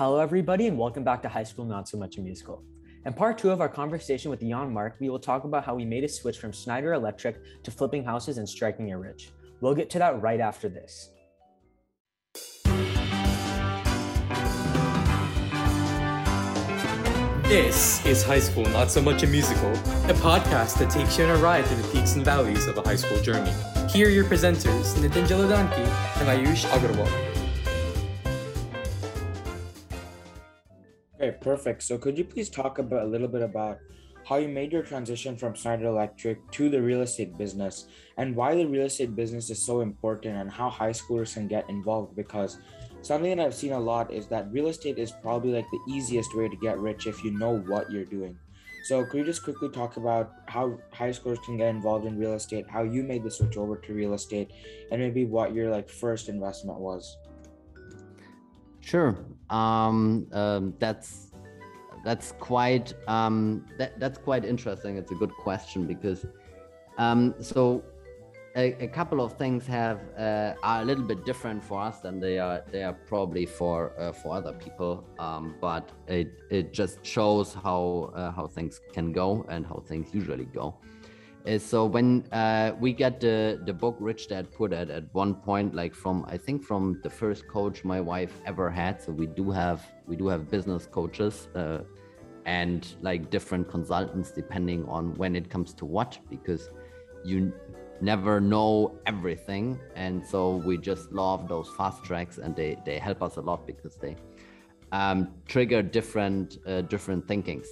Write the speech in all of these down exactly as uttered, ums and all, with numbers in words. Hello, everybody, and welcome back to High School Not So Much a Musical. In part two of our conversation with Jan Mark, we will talk about how we made a switch from Schneider Electric to flipping houses and striking it rich. We'll get to that right after this. This is High School Not So Much a Musical, a podcast that takes you on a ride through the peaks and valleys of a high school journey. Here are your presenters, Nitinjala Danki and Ayush Agarwal. Okay, perfect. So could you please talk about a little bit about how you made your transition from Schneider Electric to the real estate business and why the real estate business is so important and how high schoolers can get involved? Because something that I've seen a lot is that real estate is probably like the easiest way to get rich if you know what you're doing. So could you just quickly talk about how high schoolers can get involved in real estate, how you made the switch over to real estate, and maybe what your like first investment was? Sure. Um, um, that's that's quite um, that that's quite interesting. It's a good question because um, so a, a couple of things have uh, are a little bit different for us than they are they are probably for uh, for other people. Um, but it it just shows how uh, how things can go and how things usually go. Uh, so when uh, we got the the book Rich Dad Poor Dad at one point, like from I think from the first coach my wife ever had. So we do have we do have business coaches uh, and like different consultants depending on when it comes to what, because you never know everything, and so we just love those fast tracks, and they they help us a lot because they um, trigger different uh, different thinkings.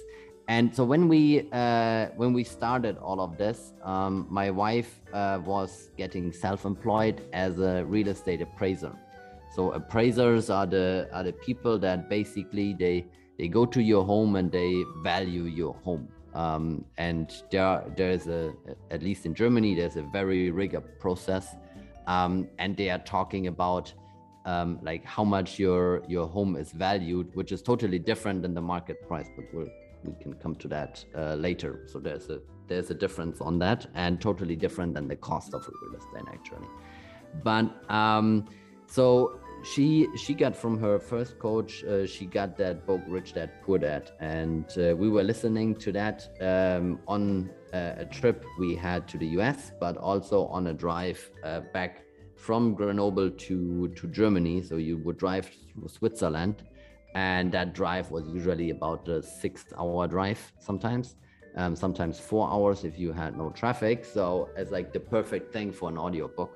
And so when we uh, when we started all of this, um, my wife uh, was getting self-employed as a real estate appraiser. So appraisers are the are the people that basically they they go to your home and they value your home. Um, and there there's a at least in Germany there's a very rigorous process, um, and they are talking about um, like how much your your home is valued, which is totally different than the market price, but we're we can come to that uh, later. So there's a there's a difference on that, and totally different than the cost of real estate actually. But um, so she she got from her first coach, uh, she got that book Rich Dad Poor Dad, and uh, we were listening to that um, on a, a trip we had to the U S, but also on a drive uh, back from Grenoble to to Germany. So you would drive through Switzerland. And that drive was usually about a six-hour drive sometimes, um, sometimes four hours if you had no traffic. So it's like the perfect thing for an audiobook.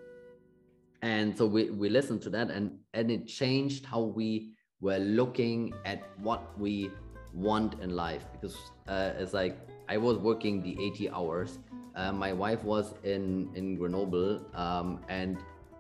And so we, we listened to that, and, and it changed how we were looking at what we want in life. Because uh, it's like I was working the eighty hours. Uh, my wife was in, in Grenoble, um, and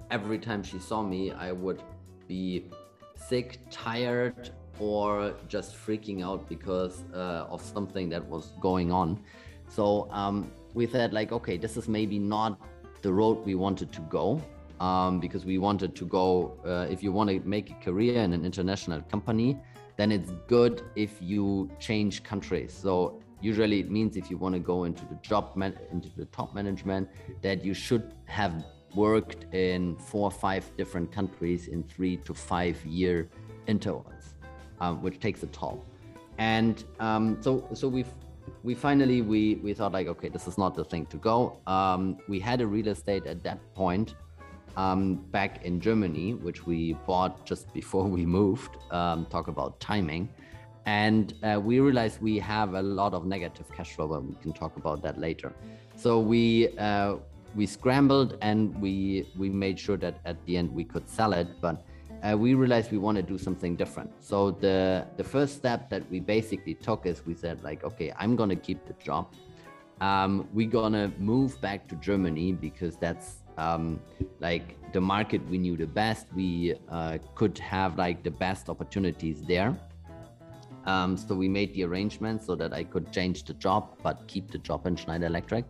every time she saw me, I would be sick, tired, or just freaking out because uh, of something that was going on. So um, we said like, okay, this is maybe not the road we wanted to go, um, because we wanted to go, uh, if you want to make a career in an international company, then it's good if you change countries. So usually it means if you want to go into the job, man- into the top management, that you should have worked in four or five different countries in three to five year intervals. Um, which takes a toll, and um, so so we we finally we we thought like, okay, this is not the thing to go. Um, we had a real estate at that point um, back in Germany, which we bought just before we moved. Um, talk about timing, and uh, we realized we have a lot of negative cash flow, and we can talk about that later. So we uh, we scrambled and we we made sure that at the end we could sell it, but. Uh, we realized we want to do something different. So the the first step that we basically took is we said like, okay, I'm gonna keep the job. Um, we're gonna move back to Germany because that's um, like the market we knew the best. We uh, could have like the best opportunities there. Um, so we made the arrangement so that I could change the job, but keep the job in Schneider Electric.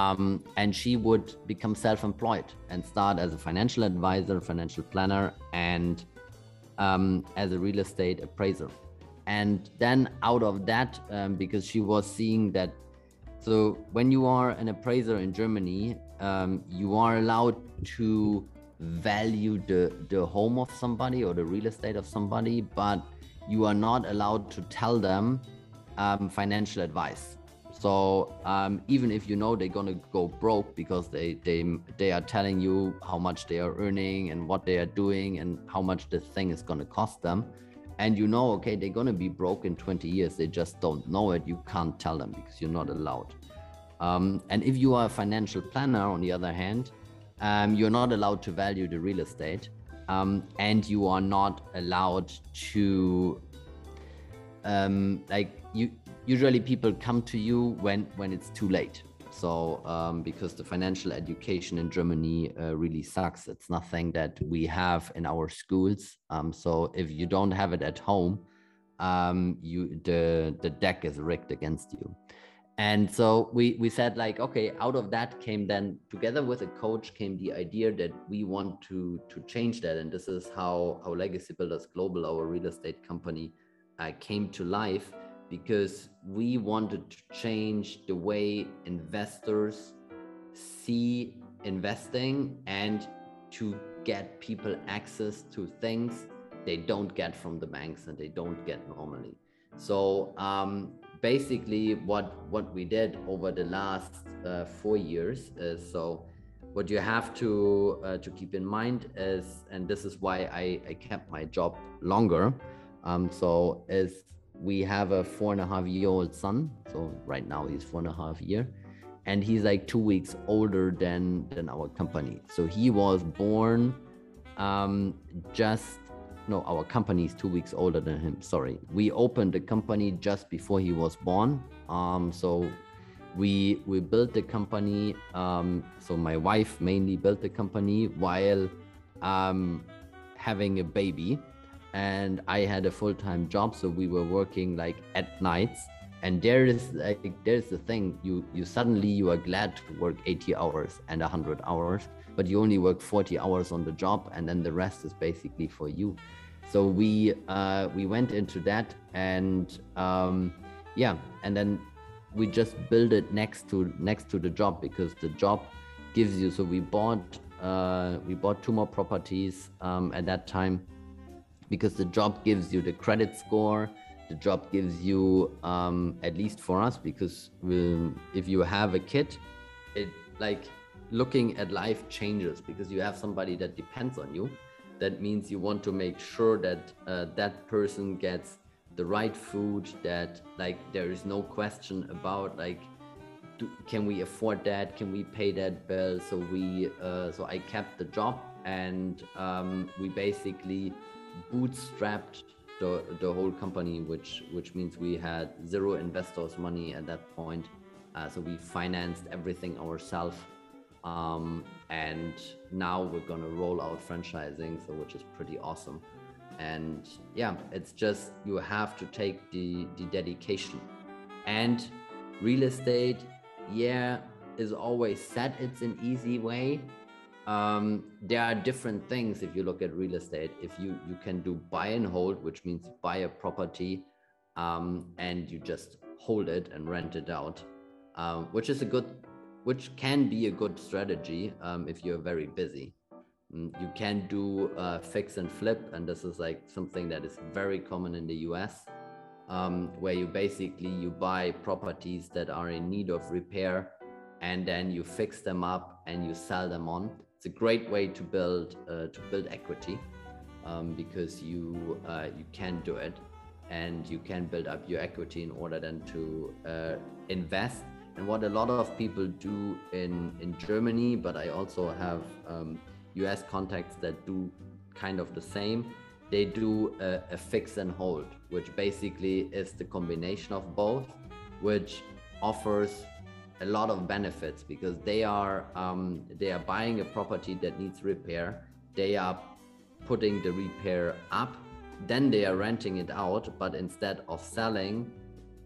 Um, and she would become self-employed and start as a financial advisor, financial planner, and um, as a real estate appraiser. And then out of that, um, because she was seeing that, so when you are an appraiser in Germany, um, you are allowed to value the, the home of somebody or the real estate of somebody, but you are not allowed to tell them um, financial advice. So um, even if you know they're gonna go broke because they they they are telling you how much they are earning and what they are doing and how much the thing is gonna cost them, and you know, okay, they're gonna be broke in twenty years, they just don't know it, you can't tell them because you're not allowed. Um, and if you are a financial planner, on the other hand, um, you're not allowed to value the real estate, um, and you are not allowed to, um, like you, usually people come to you when, when it's too late. So um, because the financial education in Germany uh, really sucks. It's nothing that we have in our schools. Um, so if you don't have it at home, um, you the, the deck is rigged against you. And so we, we said like, okay, out of that came then, together with a coach, came the idea that we want to, to change that. And this is how our Legacy Builders Global, our real estate company, uh, came to life. Because we wanted to change the way investors see investing and to get people access to things they don't get from the banks and they don't get normally. So um, basically what, what we did over the last uh, four years is, so what you have to, uh, to keep in mind is, and this is why I, I kept my job longer, um, so is, we have a four and a half year old son. So right now he's four and a half year and he's like two weeks older than, than our company. So he was born um, just, no, our company is two weeks older than him, sorry. We opened the company just before he was born. Um, so we, we built the company. Um, so my wife mainly built the company while um, having a baby. And I had a full-time job, so we were working like at nights. And there is like there's the thing, you you suddenly you are glad to work eighty hours and one hundred hours, but you only work forty hours on the job, and then the rest is basically for you. So we uh, we went into that, and um, yeah, and then we just built it next to next to the job, because the job gives you. So we bought uh, we bought two more properties um, at that time. Because the job gives you the credit score, the job gives you, um, at least for us, because we'll, if you have a kid, it like looking at life changes because you have somebody that depends on you. That means you want to make sure that uh, that person gets the right food, that like there is no question about like, do, can we afford that? Can we pay that bill? So we, uh, so I kept the job, and um, we basically bootstrapped the, the whole company, which which means we had zero investors' money at that point. Uh, so we financed everything ourselves. Um, and now we're gonna roll out franchising, so which is pretty awesome. And yeah, it's just, you have to take the, the dedication. And real estate, yeah, is always said it's an easy way. Um, there are different things if you look at real estate. If you, you can do buy and hold, which means buy a property um, and you just hold it and rent it out, um, which is a good, which can be a good strategy um, if you're very busy. You can do uh, fix and flip, and this is like something that is very common in the U S, um, where you basically you buy properties that are in need of repair, and then you fix them up and you sell them on. It's a great way to build uh, to build equity um, because you uh, you can do it, and you can build up your equity in order then to uh, invest. And what a lot of people do in in Germany, but I also have um, U S contacts that do kind of the same. They do a, a fix and hold, which basically is the combination of both, which offers a lot of benefits because they are um, they are buying a property that needs repair. They are putting the repair up, then they are renting it out. But instead of selling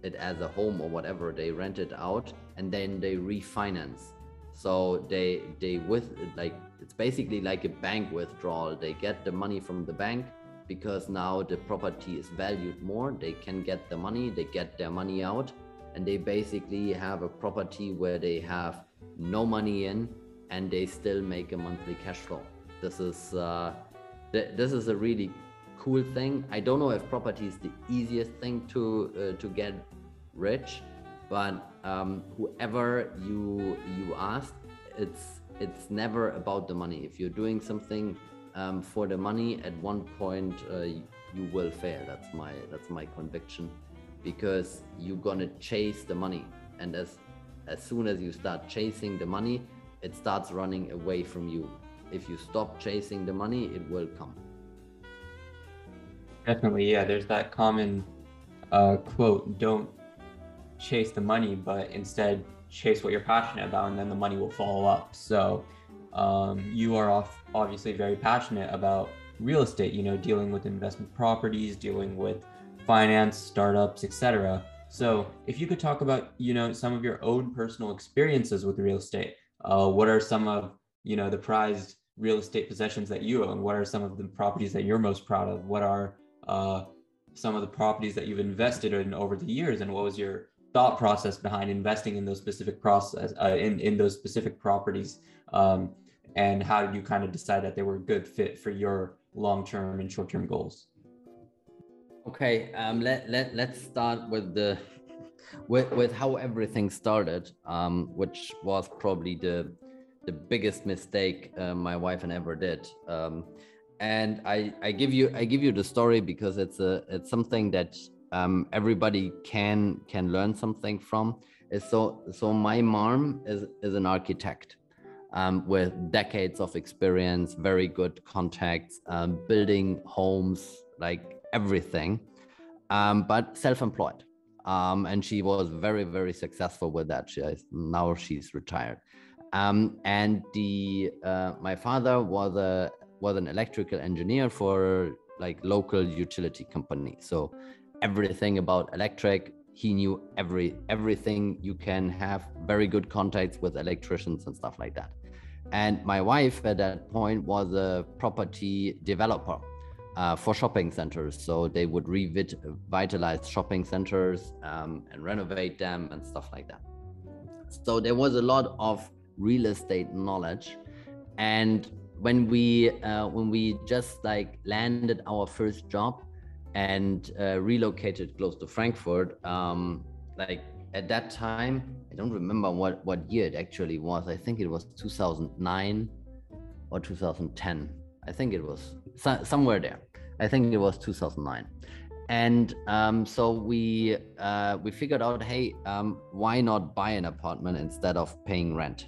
it as a home or whatever, they rent it out and then they refinance. So they they with like it's basically like a bank withdrawal. They get the money from the bank because now the property is valued more. They can get the money. They get their money out. And they basically have a property where they have no money in, and they still make a monthly cash flow. This is uh, th this is a really cool thing. I don't know if property is the easiest thing to uh, to get rich, but um, whoever you you ask, it's it's never about the money. If you're doing something um, for the money, at one point uh, you will fail. That's my that's my conviction, because you're gonna chase the money, and as as soon as you start chasing the money, it starts running away from you. If you stop chasing the money, it will come. Definitely, yeah. There's that common uh, quote: "Don't chase the money, but instead chase what you're passionate about, and then the money will follow up." So um, you are off, obviously very passionate about real estate. You know, dealing with investment properties, dealing with finance, startups, et cetera. So if you could talk about, you know, some of your own personal experiences with real estate. Uh, what are some of, you know, the prized real estate possessions that you own? What are some of the properties that you're most proud of? What are uh, some of the properties that you've invested in over the years? And what was your thought process behind investing in those specific process uh, in, in those specific properties? Um, and how did you kind of decide that they were a good fit for your long-term and short-term goals? Okay, um, let, let, let's start with the With, with how everything started, um, which was probably the the biggest mistake uh, my wife and I ever did. Um, and I, I give you I give you the story because it's a it's something that um, everybody can can learn something from. Is so so my mom is is an architect um, with decades of experience, very good contacts, um, building homes, like everything, um, but self-employed. Um, and she was very, very successful with that. She is, now she's retired. Um, and the uh, my father was a was an electrical engineer for like local utility company. So everything about electric, he knew every everything. You can have very good contacts with electricians and stuff like that. And my wife at that point was a property developer. Uh, for shopping centers, so they would revitalize shopping centers um, and renovate them and stuff like that. So there was a lot of real estate knowledge, and when we uh, when we just like landed our first job and uh, relocated close to Frankfurt, um, like at that time, I don't remember what what year it actually was. I think it was two thousand nine or two thousand ten. I think it was so, somewhere there. I think it was two thousand nine, and um, so we uh, we figured out, hey, um, why not buy an apartment instead of paying rent?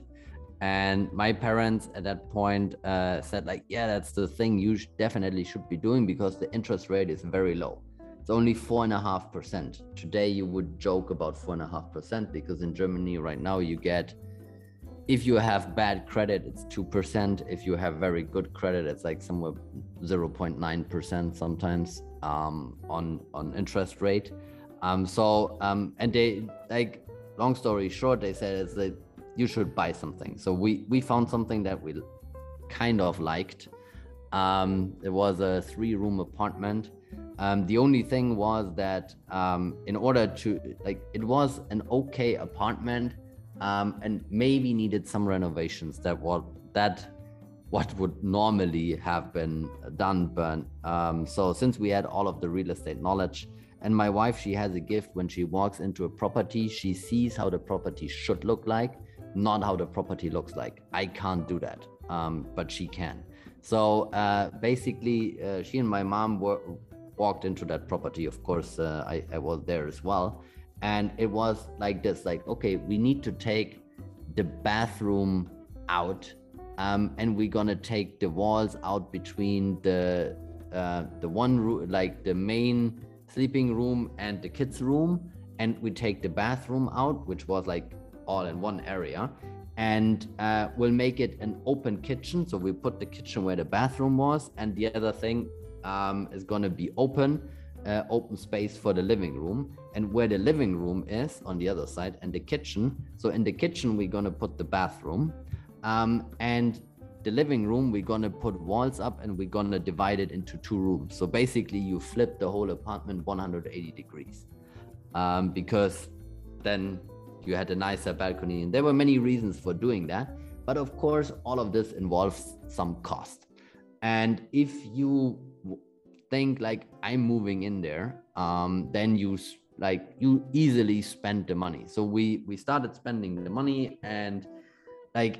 And my parents at that point uh, said, like, yeah, that's the thing you sh- definitely should be doing because the interest rate is very low. It's only four and a half percent. Today you would joke about four and a half percent because in Germany right now you get. If you have bad credit, it's two percent. If you have very good credit, it's like somewhere zero point nine percent sometimes um, on, on interest rate. Um, so, um, and they, like, long story short, they said is that you should buy something. So we, we found something that we kind of liked. Um, it was a three room apartment. Um, the only thing was that um, in order to, like, it was an okay apartment, Um, and maybe needed some renovations that what that what would normally have been done. But um, so since we had all of the real estate knowledge, and my wife, she has a gift when she walks into a property, she sees how the property should look like, not how the property looks like. I can't do that, um, but she can. So uh, basically, uh, she and my mom were, walked into that property. Of course, uh, I, I was there as well. And it was like this, like, okay, we need to take the bathroom out um, and we're going to take the walls out between the uh, the one room, like the main sleeping room and the kids room. And we take the bathroom out, which was like all in one area, and uh, we'll make it an open kitchen. So we put the kitchen where the bathroom was, and the other thing um, is going to be open. Uh, open space for the living room, and where the living room is on the other side, and the kitchen. So in the kitchen we're gonna put the bathroom, um, and the living room we're gonna put walls up, and we're gonna divide it into two rooms. So basically you flip the whole apartment one hundred eighty degrees, um, because then you had a nicer balcony, and there were many reasons for doing that. But of course all of this involves some cost, and if you think like I'm moving in there, um, then you like you easily spend the money. So we we started spending the money, and like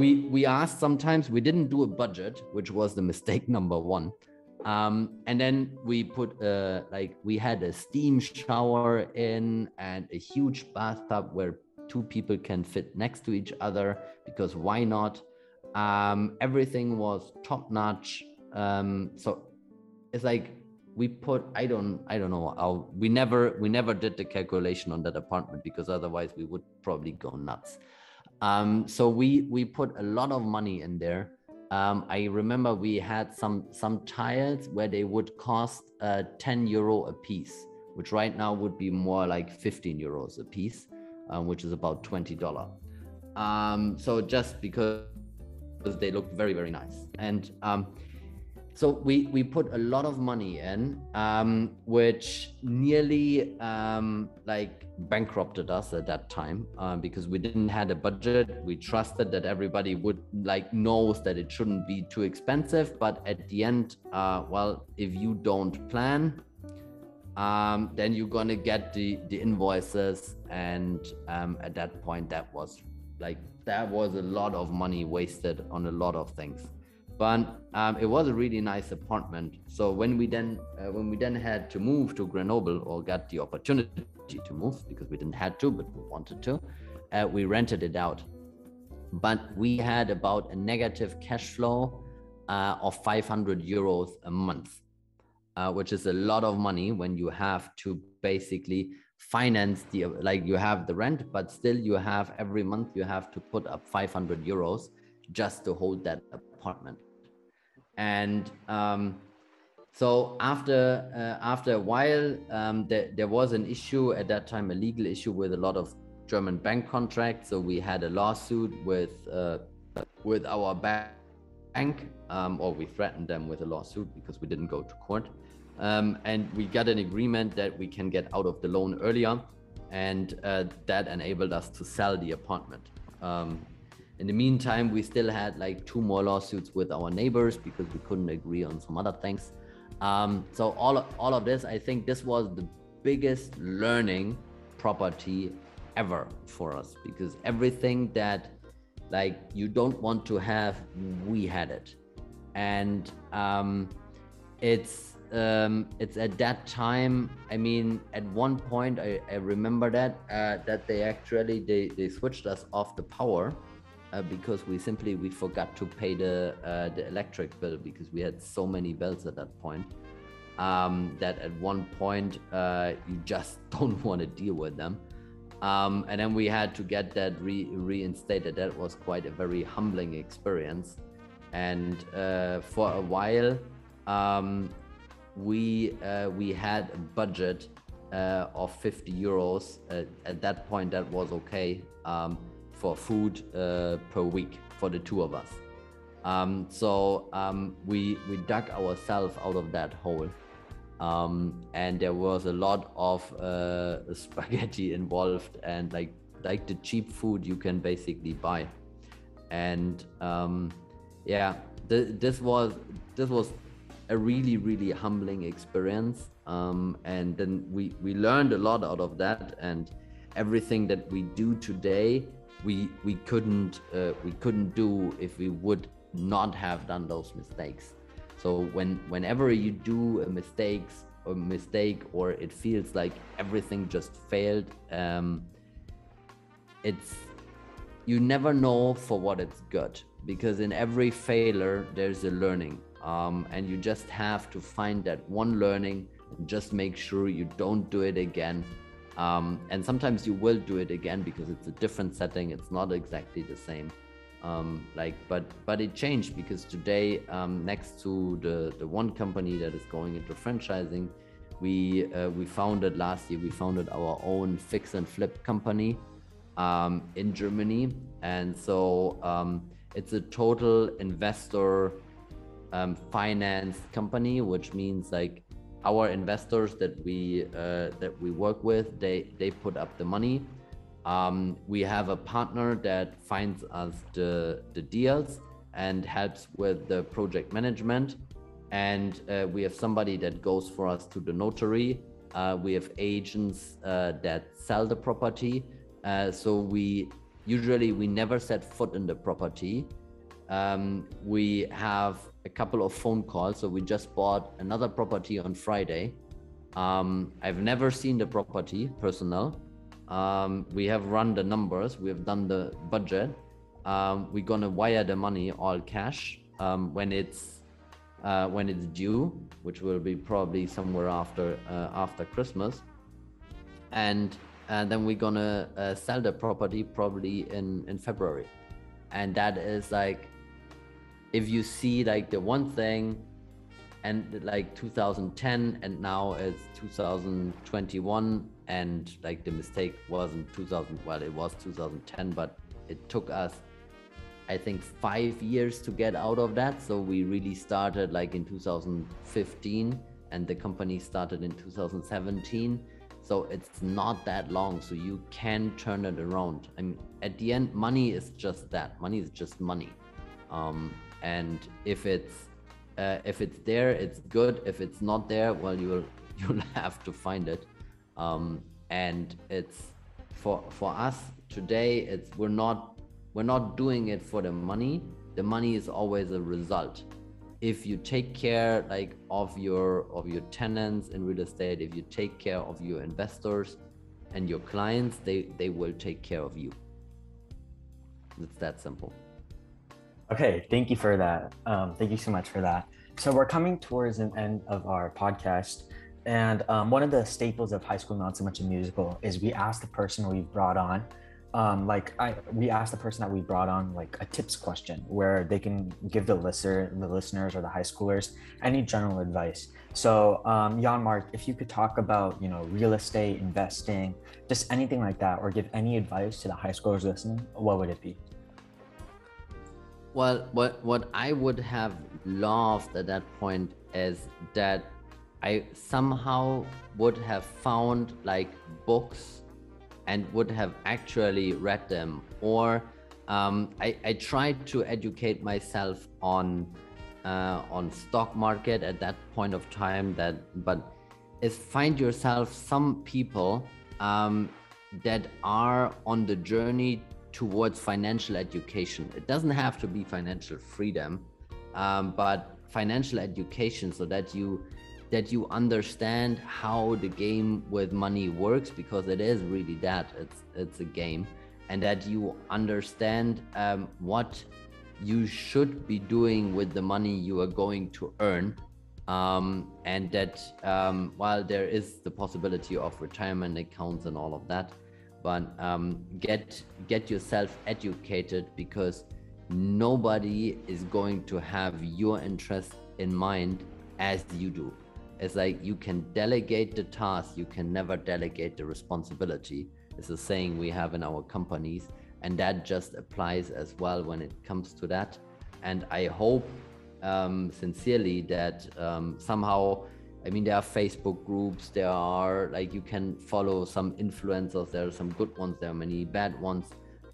we we asked sometimes, we didn't do a budget, which was the mistake number one. Um, and then we put uh, like we had a steam shower in and a huge bathtub where two people can fit next to each other, because why not? Um, everything was top notch. Um, so it's like we put, I don't, I don't know. I'll, we never, we never did the calculation on that apartment, because otherwise we would probably go nuts. Um, so we, we put a lot of money in there. Um, I remember we had some, some tiles where they would cost uh, ten euro a piece, which right now would be more like fifteen euros a piece, uh, which is about twenty dollars. Um, so just because they looked very, very nice. And um, so we, we put a lot of money in, um, which nearly um, like bankrupted us at that time, uh, because we didn't had a budget. We trusted that everybody would like knows that it shouldn't be too expensive. But at the end, uh, well, if you don't plan, um, then you're going to get the, the invoices. And um, at that point, that was like, that was a lot of money wasted on a lot of things. But um, it was a really nice apartment. So when we then uh, when we then had to move to Grenoble, or got the opportunity to move, because we didn't had to, but we wanted to, uh, we rented it out. But we had about a negative cash flow uh, of five hundred euros a month, uh, which is a lot of money when you have to basically finance the, like you have the rent, but still you have every month you have to put up five hundred euros just to hold that apartment. And um, so after uh, after a while, um, there, there was an issue at that time, a legal issue with a lot of German bank contracts. So we had a lawsuit with uh, with our bank, um, or we threatened them with a lawsuit because we didn't go to court. Um, and we got an agreement that we can get out of the loan earlier, and uh, that enabled us to sell the apartment. Um, In the meantime, we still had like two more lawsuits with our neighbors because we couldn't agree on some other things. Um, so all, all of this, I think this was the biggest learning property ever for us, because everything that like you don't want to have, we had it. And um, it's, um, it's at that time, I mean, at one point, I, I remember that, uh, that they actually, they, they switched us off the power. Uh, because we simply we forgot to pay the uh, the electric bill, because we had so many bills at that point, um, that at one point uh, you just don't want to deal with them, um, and then we had to get that re reinstated. That was quite a very humbling experience, and uh, for a while um, we uh, we had a budget uh, of fifty euros. Uh, at that point, that was okay. Um, for food uh, per week for the two of us. Um, so um, we, we dug ourselves out of that hole. Um, and there was a lot of uh, spaghetti involved, and like, like the cheap food you can basically buy. And um, yeah, th this was, this was a really, really humbling experience. Um, and then we, we learned a lot out of that, and everything that we do today, we we couldn't uh, we couldn't do if we would not have done those mistakes. So when whenever you do a mistakes or mistake or it feels like everything just failed, um, it's you never know for what it's good, because in every failure there's a learning, um, and you just have to find that one learning and just make sure you don't do it again. Um, and sometimes you will do it again because it's a different setting. It's not exactly the same. Um, like, but but it changed, because today, um, next to the the one company that is going into franchising, we uh, we founded last year. We founded our own fix and flip company um, in Germany, and so um, it's a total investor um, financed company, which means like. Our investors that we uh, that we work with, they they put up the money. Um, we have a partner that finds us the the deals and helps with the project management. and uh, we have somebody that goes for us to the notary. Uh, we have agents uh, that sell the property. Uh, so we usually we never set foot in the property. Um, we have a couple of phone calls. So we just bought another property on Friday. Um, I've never seen the property personnel. Um, we have run the numbers. We have done the budget. Um, we're gonna wire the money all cash um, when it's uh, when it's due, which will be probably somewhere after uh, after Christmas. And and then we're gonna uh, sell the property probably in in February. And that is like, if you see like the one thing, and like two thousand ten, and now it's two thousand twenty-one, and like the mistake wasn't two thousand, well, it was two thousand ten, but it took us, I think, five years to get out of that. So we really started like in two thousand fifteen, and the company started in two thousand seventeen. So it's not that long. So you can turn it around. I mean, at the end, money is just that. Money is just money. Um, and if it's uh, if it's there, it's good. If it's not there, well, you'll you'll have to find it. Um, and it's for for us today. It's we're not we're not doing it for the money. The money is always a result. If you take care like of your of your tenants in real estate, if you take care of your investors and your clients, they they will take care of you. It's that simple. Okay, thank you for that. Um, thank you so much for that. So we're coming towards an end of our podcast. And um, one of the staples of High School Not So Much a Musical is we ask the person we've brought on, um, like I, we ask the person that we brought on like a tips question where they can give the listener, the listeners or the high schoolers any general advice. So um, Jan Mark, if you could talk about, you know, real estate, investing, just anything like that, or give any advice to the high schoolers listening, what would it be? Well, what, what I would have loved at that point is that I somehow would have found like books and would have actually read them, or um, I, I tried to educate myself on uh, on stock market at that point of time. That but is find yourself some people um, that are on the journey towards financial education. It doesn't have to be financial freedom, um, but financial education, so that you that you understand how the game with money works, because it is really that, it's it's a game, and that you understand um, what you should be doing with the money you are going to earn, um, and that um, while there is the possibility of retirement accounts and all of that, but um, get get yourself educated, because nobody is going to have your interest in mind as you do. It's like you can delegate the task, you can never delegate the responsibility. It's a saying we have in our companies, and that just applies as well when it comes to that. And I hope um, sincerely that um, somehow, I mean, there are Facebook groups, there are like, you can follow some influencers, there are some good ones, there are many bad ones,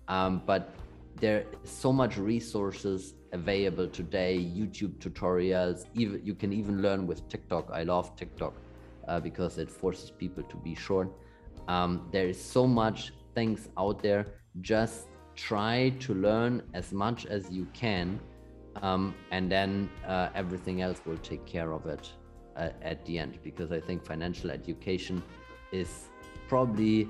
um, but there is so much resources available today, YouTube tutorials, even you can even learn with TikTok. I love TikTok uh, because it forces people to be short. Um, there is so much things out there. Just try to learn as much as you can, um, and then uh, everything else will take care of it uh, at the end, because I think financial education is probably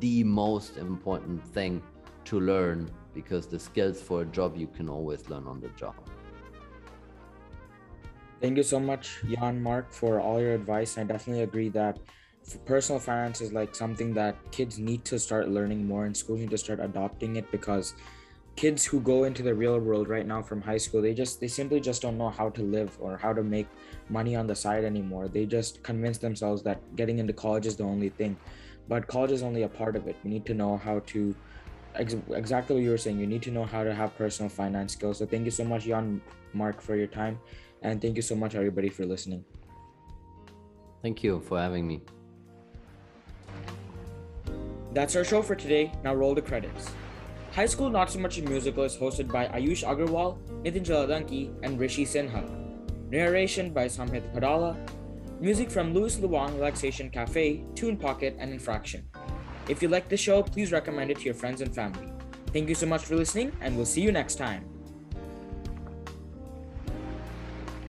the most important thing to learn, because the skills for a job you can always learn on the job. Thank you so much, Jan Mark, for all your advice. I definitely agree that personal finance is like something that kids need to start learning more, and schools need to start adopting it, because kids who go into the real world right now from high school, they just they simply just don't know how to live or how to make money on the side anymore. They just convince themselves that getting into college is the only thing, but college is only a part of it. We need to know how to exactly what you were saying. You need to know how to have personal finance skills. So thank you so much, Jan Mark, for your time. And thank you so much, everybody, for listening. Thank you for having me. That's our show for today. Now roll the credits. High School Not So Much a Musical is hosted by Ayush Agarwal, Nitin Jaladanki, and Rishi Sinha. Narration by Samhit Kadala. Music from Louis Luang Relaxation Cafe, Tune Pocket, and Infraction. If you like the show, please recommend it to your friends and family. Thank you so much for listening, and we'll see you next time.